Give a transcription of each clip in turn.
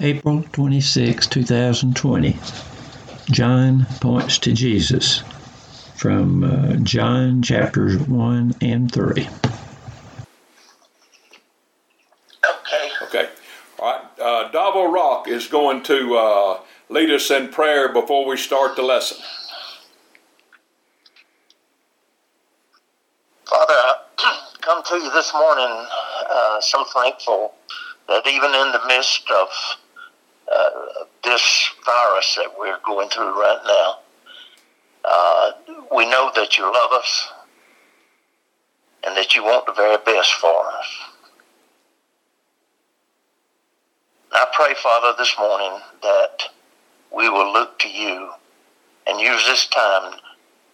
April 26, 2020. John points to Jesus from John chapters 1 and 3. Okay. All right. Davo Rock is going to lead us in prayer before we start the lesson. Father, I come to you this morning so thankful that even in the midst of this virus that we're going through right now, we know that you love us and that you want the very best for us. I pray, Father, this morning that we will look to you and use this time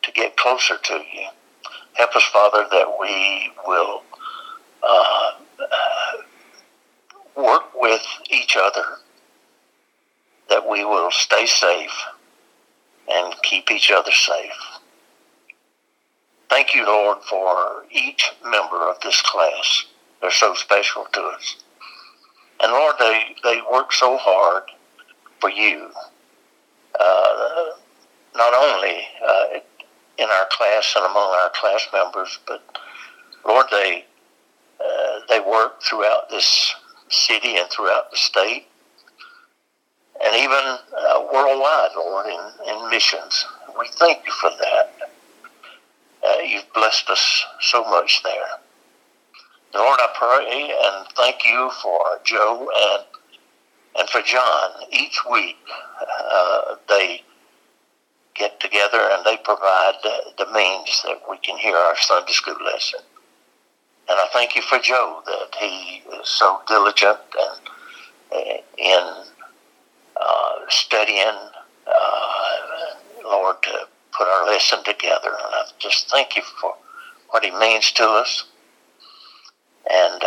to get closer to you. Help us, Father, that we will work with each other, that we will stay safe and keep each other safe. Thank you, Lord, for each member of this class. They're so special to us. And Lord, they work so hard for you, not only in our class and among our class members, but Lord, they work throughout this city and throughout the state, and even worldwide, Lord, in missions. We thank you for that. You've blessed us so much there. Lord, I pray and thank you for Joe and for John. Each week they get together and they provide the means that we can hear our Sunday school lesson. And I thank you for Joe, that he is so diligent and in studying, Lord, to put our lesson together. And I just thank you for what he means to us. And,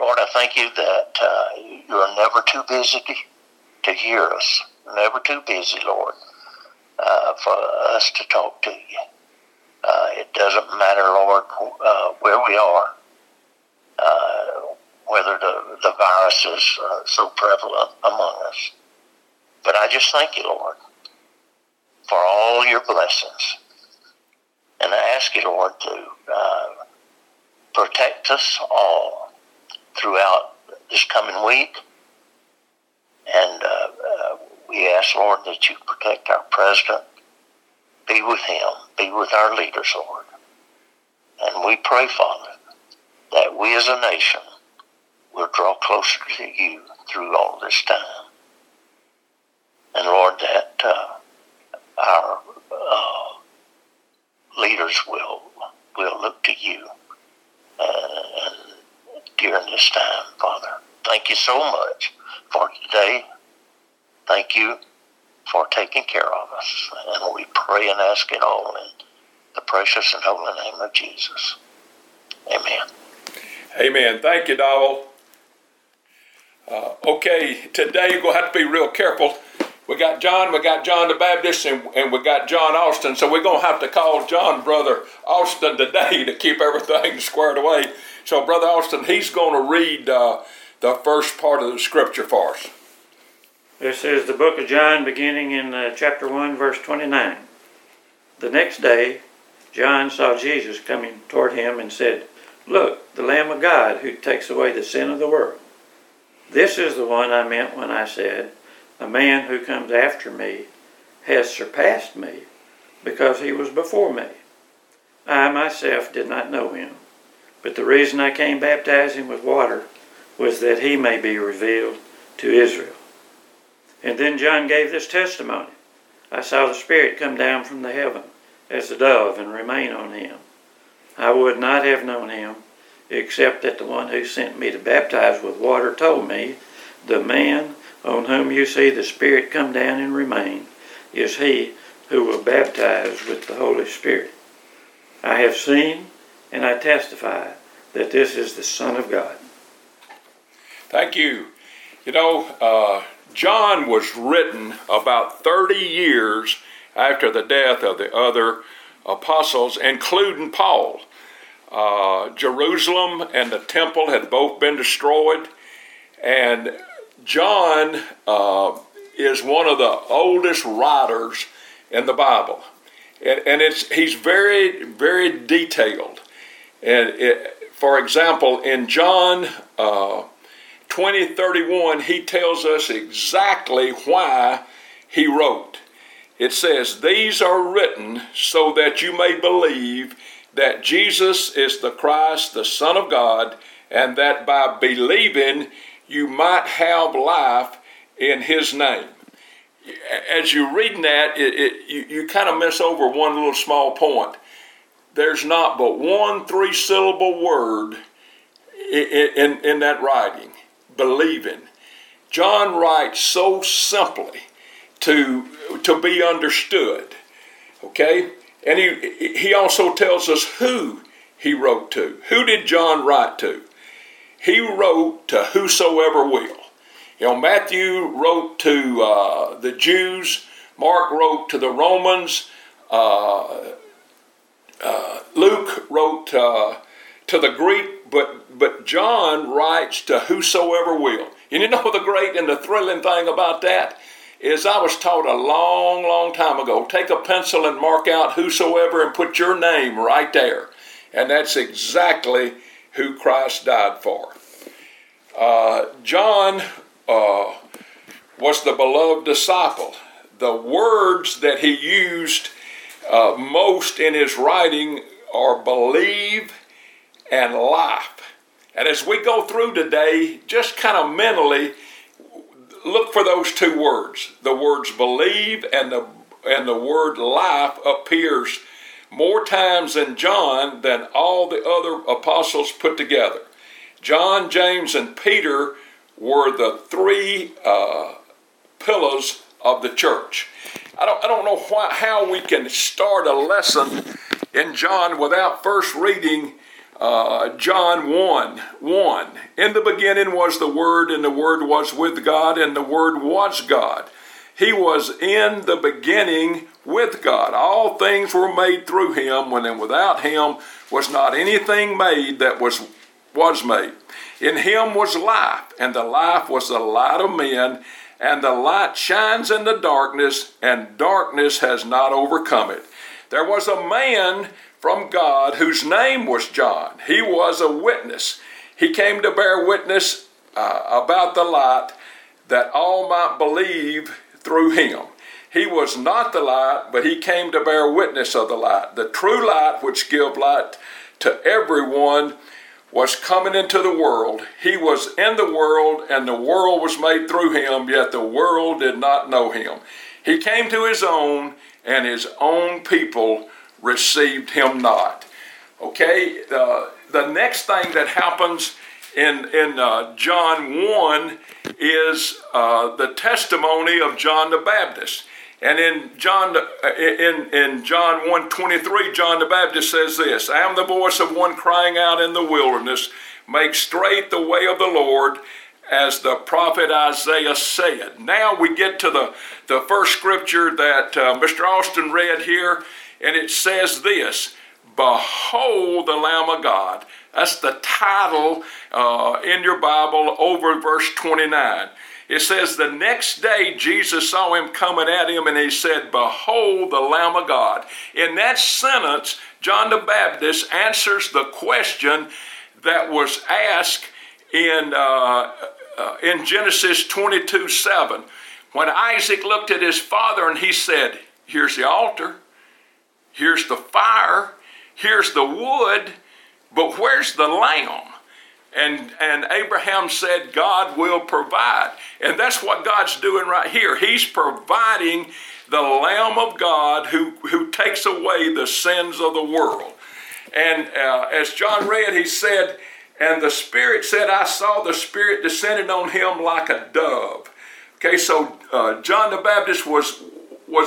Lord, I thank you that you are never too busy to hear us, never too busy, Lord, for us to talk to you. It doesn't matter, Lord, where we are, whether the virus is so prevalent among us. But I just thank you, Lord, for all your blessings. And I ask you, Lord, to protect us all throughout this coming week. And we ask, Lord, that you protect our president. Be with him. Be with our leaders, Lord. And we pray, Father, that we as a nation will draw closer to you through all this time. And, Lord, that our leaders will look to you during this time, Father. Thank you so much for today. Thank you for taking care of us. And we pray and ask it all in the precious and holy name of Jesus. Amen. Amen. Thank you, Davo. Okay, today we're going to have to be real careful. We got John the Baptist, and we got John Austin, so we're going to have to call John Brother Austin today to keep everything squared away. So Brother Austin, he's going to read the first part of the scripture for us. This is the book of John, beginning in chapter 1, verse 29. The next day, John saw Jesus coming toward him and said, "Look, the Lamb of God who takes away the sin of the world. This is the one I meant when I said, 'The man who comes after me has surpassed me because he was before me.' I myself did not know him, but the reason I came baptizing with water was that he may be revealed to Israel." And then John gave this testimony: "I saw the Spirit come down from the heaven as a dove and remain on him. I would not have known him except that the one who sent me to baptize with water told me, 'The man on whom you see the Spirit come down and remain is he who will baptize with the Holy Spirit.' I have seen and I testify that this is the Son of God." Thank you. You know, John was written about 30 years after the death of the other apostles, including Paul. Jerusalem and the temple had both been destroyed, and John is one of the oldest writers in the Bible, and he's very, very detailed. And for example, in John 20:31, he tells us exactly why he wrote. It says, "These are written so that you may believe that Jesus is the Christ, the Son of God, and that by believing you might have life in His name." As you're reading that, you kind of miss over one little small point. There's not but one three-syllable word in that writing, believing. John writes so simply to be understood, okay? And he also tells us who he wrote to. Who did John write to? He wrote to whosoever will. You know, Matthew wrote to the Jews. Mark wrote to the Romans. Luke wrote to the Greek, but John writes to whosoever will. And you know the great and the thrilling thing about that is I was taught a long, long time ago, take a pencil and mark out whosoever and put your name right there. And that's exactly who Christ died for. John was the beloved disciple. The words that he used most in his writing are believe and life. And as we go through today, just kind of mentally look for those two words. The words believe and the word life appears more times in John than all the other apostles put together. John, James, and Peter were the three pillars of the church. I don't know how we can start a lesson in John without first reading John 1:1. In the beginning was the Word, and the Word was with God, and the Word was God. He was in the beginning with God. All things were made through Him, and without Him was not anything made that was made. In Him was life, and the life was the light of men, and the light shines in the darkness, and darkness has not overcome it. There was a man from God, whose name was John. He was a witness. He came to bear witness about the light that all might believe through him. He was not the light, but he came to bear witness of the light. The true light, which gives light to everyone, was coming into the world. He was in the world, and the world was made through him, yet the world did not know him. He came to his own, and his own people received him not. Okay, the next thing that happens in John 1 is the testimony of John the Baptist. And in John 1:23, John the Baptist says this, "I am the voice of one crying out in the wilderness, make straight the way of the Lord, as the prophet Isaiah said." Now we get to the first scripture that Mr. Austin read here. And it says this, "Behold the Lamb of God." That's the title in your Bible over verse 29. It says, "The next day Jesus saw him coming at him, and he said, 'Behold the Lamb of God.'" In that sentence, John the Baptist answers the question that was asked in Genesis 22:7. When Isaac looked at his father and he said, "Here's the altar. Here's the fire, here's the wood, but where's the lamb?" And Abraham said, "God will provide." And that's what God's doing right here. He's providing the Lamb of God who takes away the sins of the world. And as John read, he said, "And the Spirit said, I saw the Spirit descending on him like a dove." Okay, so John the Baptist was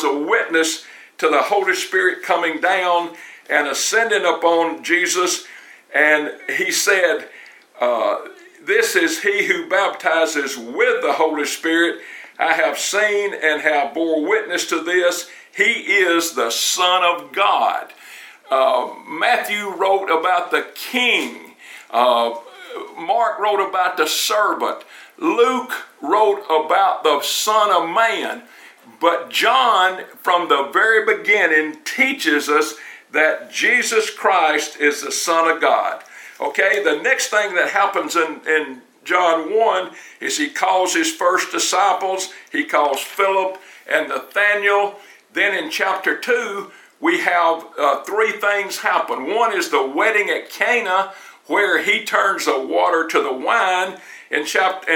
a witness to the Holy Spirit coming down and ascending upon Jesus. And he said, "This is he who baptizes with the Holy Spirit. I have seen and have bore witness to this. He is the Son of God." Matthew wrote about the King Mark wrote about the servant. Luke wrote about the Son of Man. But John, from the very beginning, teaches us that Jesus Christ is the Son of God. Okay, the next thing that happens in John 1 is he calls his first disciples. He calls Philip and Nathaniel. Then in chapter 2, we have three things happen. One is the wedding at Cana, where he turns the water to the wine. In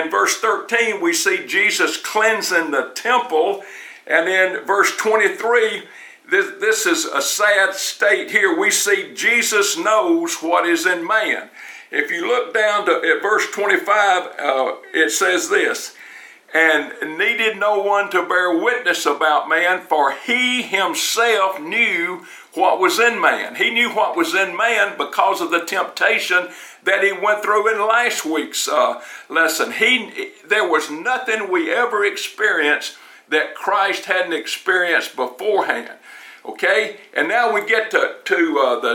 verse 13, we see Jesus cleansing the temple. And in verse 23, this is a sad state here. We see Jesus knows what is in man. If you look down at verse 25, it says this, and needed no one to bear witness about man, for he himself knew what was in man. He knew what was in man because of the temptation that he went through in last week's lesson. There was nothing we ever experienced that Christ hadn't experienced beforehand. Okay, and now we get to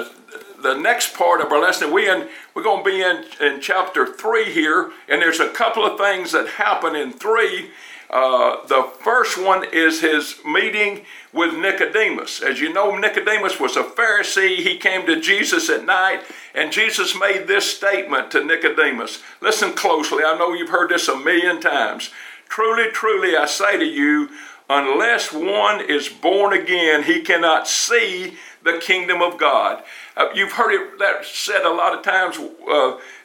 the next part of our lesson. We're going to be in chapter 3 here, and there's a couple of things that happen in 3. The first one is his meeting with Nicodemus. As you know, Nicodemus was a Pharisee. He came to Jesus at night, and Jesus made this statement to Nicodemus. Listen closely. I know you've heard this a million times. Truly, truly, I say to you, unless one is born again, he cannot see the kingdom of God. You've heard that said a lot of times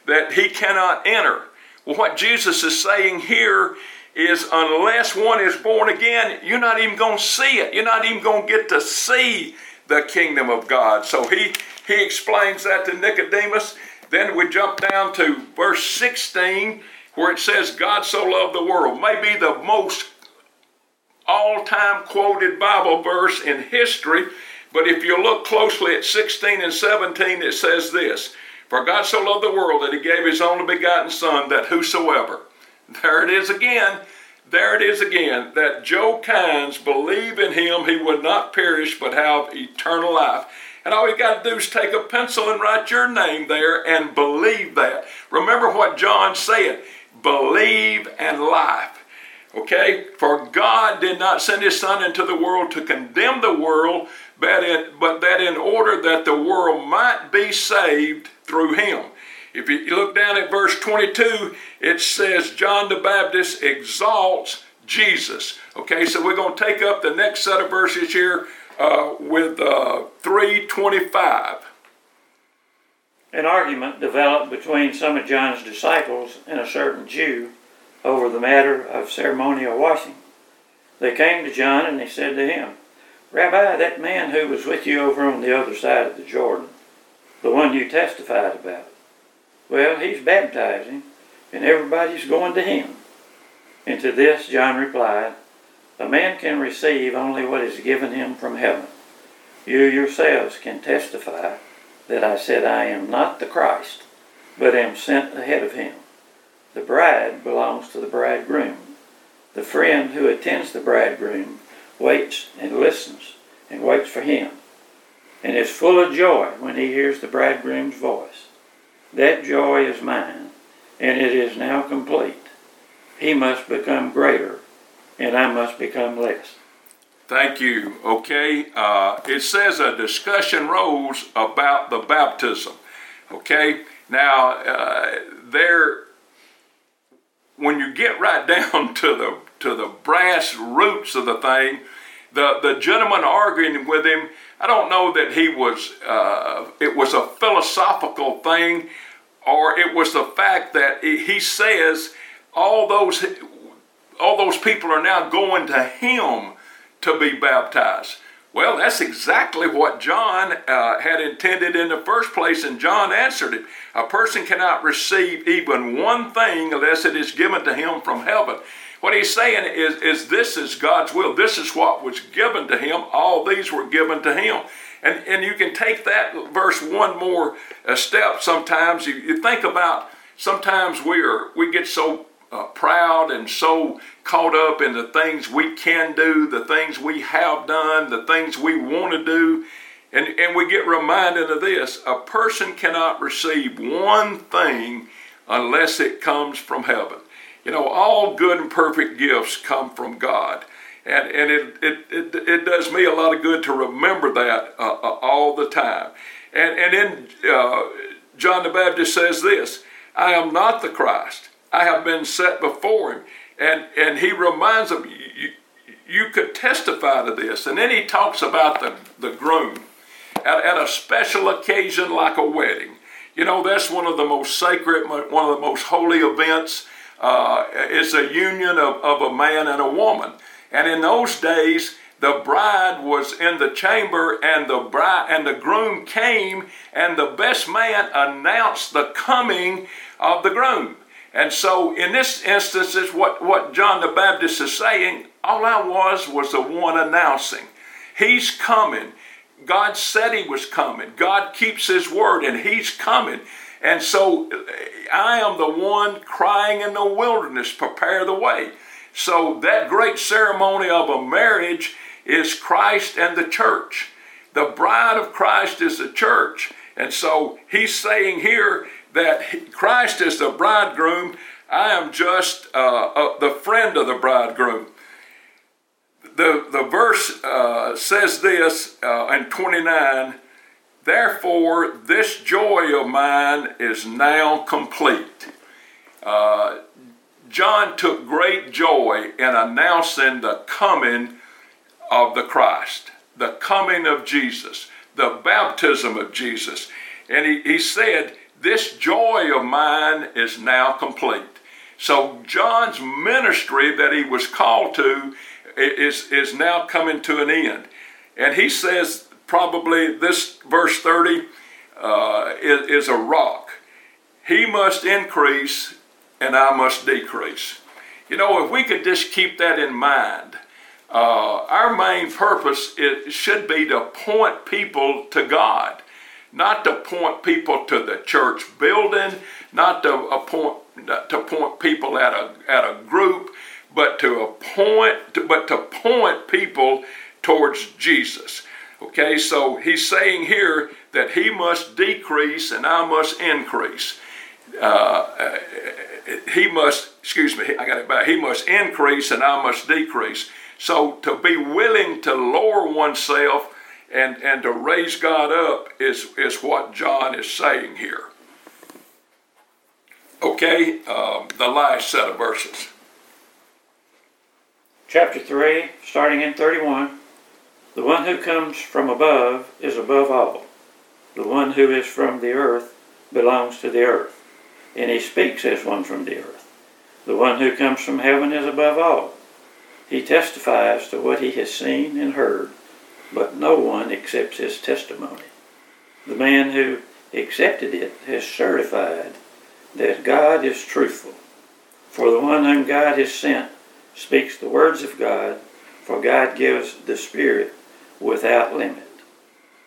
that he cannot enter. Well, what Jesus is saying here is unless one is born again, you're not even going to see it. You're not even going to get to see the kingdom of God. So he explains that to Nicodemus. Then we jump down to verse 16 where it says, God so loved the world. Maybe the most all-time quoted Bible verse in history. But if you look closely at 16 and 17, it says this, for God so loved the world that he gave his only begotten Son, that whosoever, there it is again, that Joe Kynes believe in him, he would not perish but have eternal life. And all you got to do is take a pencil and write your name there and believe that. Remember what John said, believe and life. Okay, for God did not send his Son into the world to condemn the world, but that in order that the world might be saved through him. If you look down at verse 22, it says John the Baptist exalts Jesus. Okay, so we're going to take up the next set of verses here with 3:25. An argument developed between some of John's disciples and a certain Jew over the matter of ceremonial washing. They came to John and they said to him, Rabbi, that man who was with you over on the other side of the Jordan, the one you testified about, well, he's baptizing and everybody's going to him. And to this John replied, a man can receive only what is given him from heaven. You yourselves can testify that I said I am not the Christ, but am sent ahead of him. The bride belongs to the bridegroom. The friend who attends the bridegroom waits and listens and waits for him, and is full of joy when he hears the bridegroom's voice. That joy is mine, and it is now complete. He must become greater, and I must become less. Thank you. Okay, it says a discussion rose about the baptism. Okay, now when you get right down to the brass roots of the thing, the gentleman arguing with him, I don't know that he was. It was a philosophical thing, or it was the fact that he says all those people are now going to him to be baptized. Well, that's exactly what John had intended in the first place, and John answered it. A person cannot receive even one thing unless it is given to him from heaven. What he's saying is this is God's will. This is what was given to him. All these were given to him. And you can take that verse one more step sometimes. You think about sometimes we get so proud and so caught up in the things we can do, the things we have done, the things we want to do. And we get reminded of this. A person cannot receive one thing unless it comes from heaven. You know, all good and perfect gifts come from God. And it does me a lot of good to remember that all the time. And then John the Baptist says this, I am not the Christ. I have been set before him. And he reminds them, you could testify to this. And then he talks about the groom at a special occasion like a wedding. You know, that's one of the most sacred, one of the most holy events. It's a union of a man and a woman. And in those days, the bride was in the chamber, and the groom came, and the best man announced the coming of the groom. And so, in this instance, is what John the Baptist is saying. All I was the one announcing. He's coming. God said he was coming. God keeps his word, and he's coming. And so, I am the one crying in the wilderness, prepare the way. So that great ceremony of a marriage is Christ and the church. The bride of Christ is the church. And so he's saying here that Christ is the bridegroom. I am just the friend of the bridegroom. The verse says this in 29, therefore this joy of mine is now complete. John took great joy in announcing the coming of the Christ, the coming of Jesus, the baptism of Jesus. And he said, this joy of mine is now complete. So John's ministry that he was called to is now coming to an end. And he says probably this verse 30 is a rock. He must increase and I must decrease. You know, if we could just keep that in mind, our main purpose should be to point people to God, not to point people to the church building, not to point people at a group, but to point people towards Jesus. Okay, so he's saying here that he must decrease and I must increase. He must increase and I must decrease. So to be willing to lower oneself and to raise God up is what John is saying here. Okay, the last set of verses. Chapter 3, starting in 31. The one who comes from above is above all. The one who is from the earth belongs to the earth. And he speaks as one from the earth. The one who comes from heaven is above all. He testifies to what he has seen and heard, but no one accepts his testimony. The man who accepted it has certified that God is truthful. For the one whom God has sent speaks the words of God, for God gives the Spirit without limit.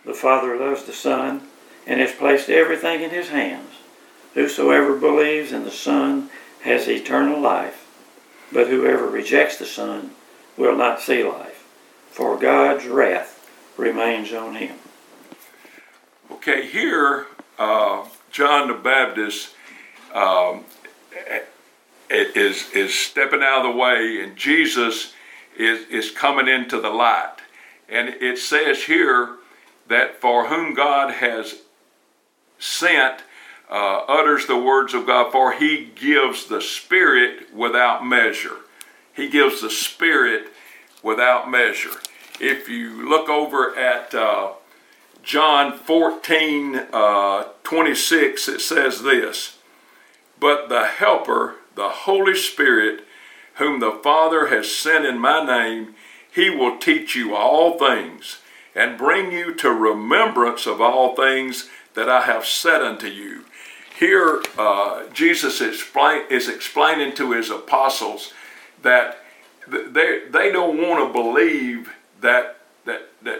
The Father loves the Son and has placed everything in his hands. Whosoever believes in the Son has eternal life, but whoever rejects the Son will not see life, for God's wrath remains on him. Okay, here John the Baptist is stepping out of the way, and Jesus is coming into the light. And it says here that for whom God has sent, utters the words of God, for he gives the Spirit without measure. He gives the Spirit without measure. If you look over at John 14, 26, it says this, but the Helper, the Holy Spirit, whom the Father has sent in my name, he will teach you all things and bring you to remembrance of all things that I have said unto you. Here, Jesus is explaining to his apostles that they don't want to believe that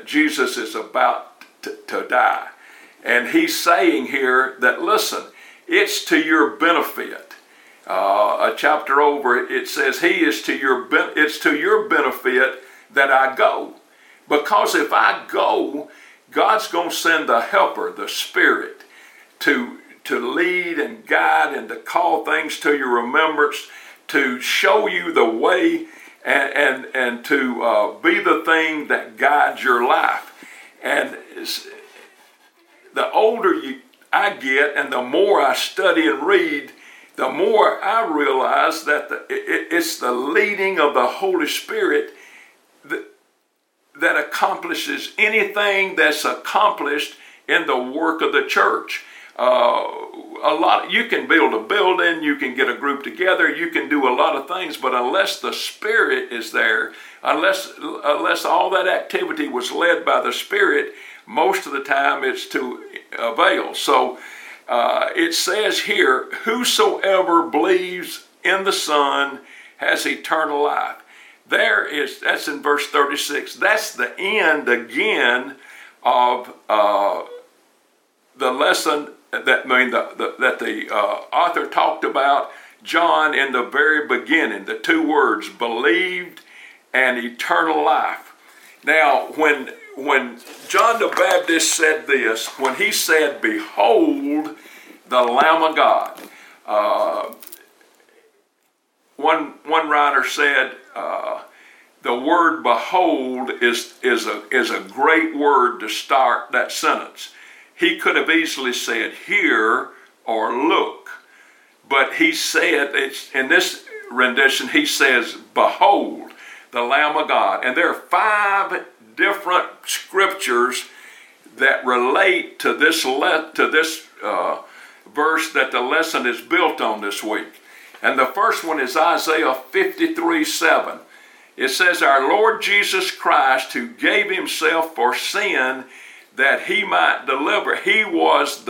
Jesus is about to die. And he's saying here that, listen, it's to your benefit. A chapter over, it says, it's to your benefit that I go. Because if I go, God's going to send the Helper, the Spirit, to to lead and guide and to call things to your remembrance, to show you the way and to be the thing that guides your life. And the older I get and the more I study and read, the more I realize that it's the leading of the Holy Spirit that accomplishes anything that's accomplished in the work of the church. You can build a building, you can get a group together, you can do a lot of things, but unless the Spirit is there, unless all that activity was led by the Spirit, most of the time it's to avail. So it says here, whosoever believes in the Son has eternal life. That's in verse 36. That's the end again of the lesson that the author talked about John in the very beginning. The two words, believed and eternal life. Now, when John the Baptist said this, when he said, "Behold, the Lamb of God," one writer said, the word "behold" is a great word to start that sentence. He could have easily said "hear" or "look," but he said, in this rendition, he says, "Behold, the Lamb of God." And there are 5 different scriptures that relate to this verse that the lesson is built on this week. And the first one is Isaiah 53:7. It says, "Our Lord Jesus Christ, who gave himself for sin, that he might deliver, he was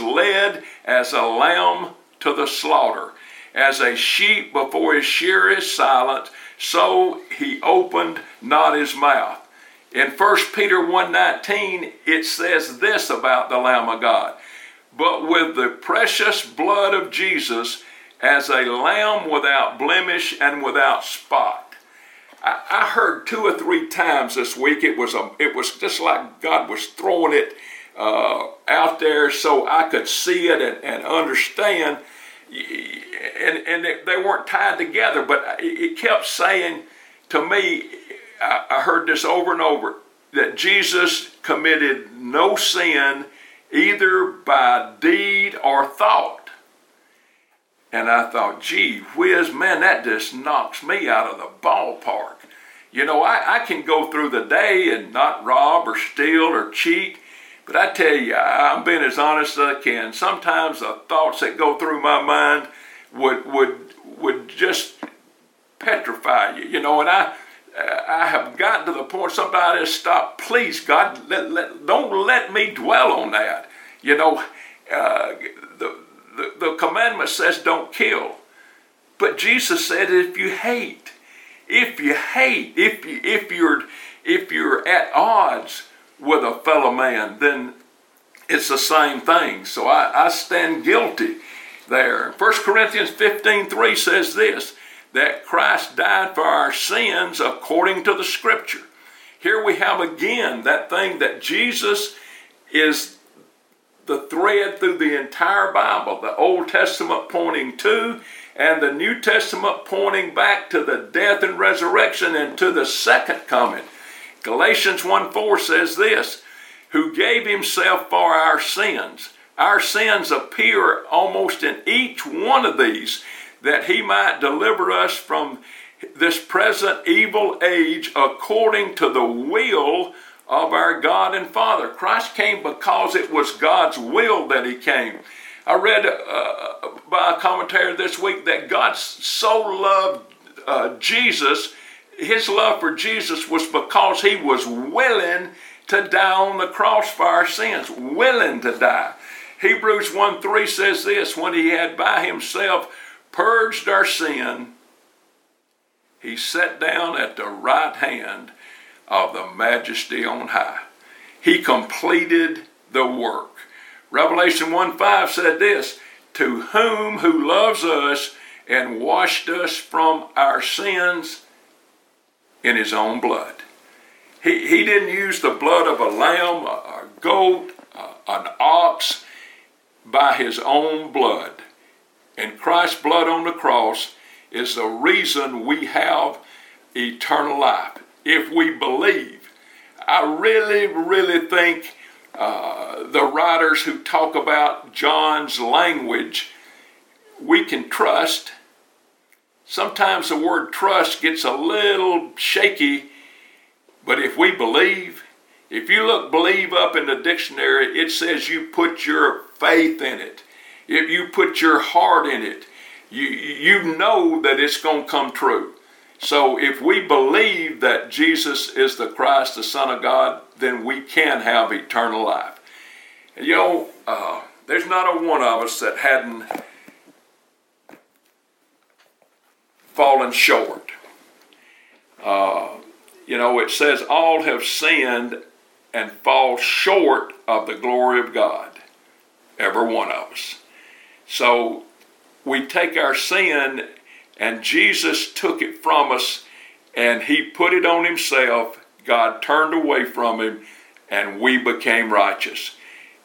led as a lamb to the slaughter. As a sheep before his shearer is silent, so he opened not his mouth." In 1 Peter 1:19, it says this about the Lamb of God: "But with the precious blood of Jesus, as a lamb without blemish and without spot." I heard 2 or 3 times this week, it was just like God was throwing it out there so I could see it and understand, and they weren't tied together, but it kept saying to me, I heard this over and over, that Jesus committed no sin either by deed or thought. And I thought, gee whiz, man, that just knocks me out of the ballpark. You know, I can go through the day and not rob or steal or cheat, but I tell you, I'm being as honest as I can. Sometimes the thoughts that go through my mind would just petrify you, you know. And I have gotten to the point sometimes I just stop. Please, God, don't let me dwell on that, you know. The commandment says don't kill. But Jesus said if you're at odds with a fellow man, then it's the same thing. So I stand guilty there. 1 Corinthians 15:3 says this, that Christ died for our sins according to the Scripture. Here we have again that thing that Jesus is the thread through the entire Bible, the Old Testament pointing to and the New Testament pointing back to the death and resurrection and to the second coming. Galatians 1:4 says this, "Who gave himself for our sins." Our sins appear almost in each one of these, that he might deliver us from this present evil age according to the will of our God and Father. Christ came because it was God's will that he came. I read by a commentary this week that God so loved Jesus, his love for Jesus was because he was willing to die on the cross for our sins, willing to die. Hebrews 1:3 says this, "When he had by himself purged our sin, he sat down at the right hand of the majesty on high." He completed the work. Revelation 1:5 said this, "To whom who loves us and washed us from our sins in his own blood." He didn't use the blood of a lamb, a goat, an ox. by his own blood. And Christ's blood on the cross is the reason we have eternal life, if we believe. I really think the writers who talk about John's language, we can trust. Sometimes the word trust gets a little shaky, but if we believe, if you look believe up in the dictionary, it says you put your faith in it. If you put your heart in it, you know that it's going to come true. So if we believe that Jesus is the Christ, the Son of God, then we can have eternal life. You know, there's not a one of us that hadn't fallen short. You know, it says all have sinned and fall short of the glory of God. Every one of us. So we take our sin, and Jesus took it from us, and he put it on himself. God turned away from him, and we became righteous.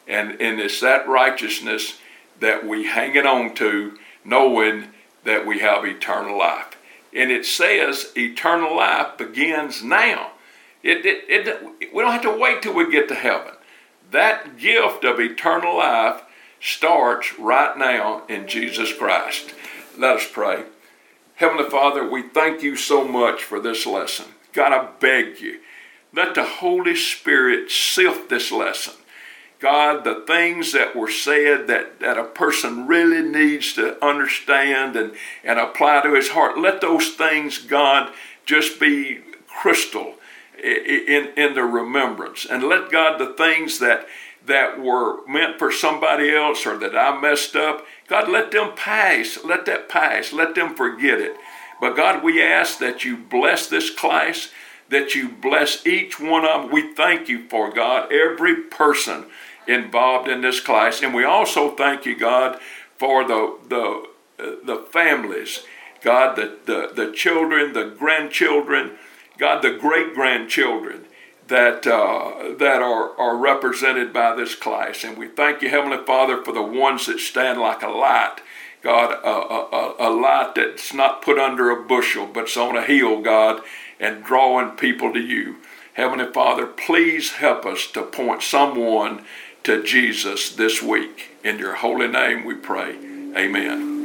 And it's that righteousness that we hanging on to, knowing that we have eternal life. And it says eternal life begins now. We don't have to wait till we get to heaven. That gift of eternal life starts right now in Jesus Christ. Let us pray. Heavenly Father, we thank you so much for this lesson. God, I beg you, let the Holy Spirit sift this lesson. God, the things that were said that a person really needs to understand and apply to his heart, let those things, God, just be crystal in the remembrance. And let God, the things that were meant for somebody else or that I messed up, God, let them pass. Let that pass. Let them forget it. But God, we ask that you bless this class, that you bless each one of them. We thank you for, God, every person involved in this class. And we also thank you, God, for the families, God, the children, the grandchildren, God, the great-grandchildren that are represented by this class. And we thank you, Heavenly Father, for the ones that stand like a light, God, a light that's not put under a bushel, but it's on a hill, God, and drawing people to you. Heavenly Father, please help us to point someone to Jesus this week. In your holy name we pray. Amen.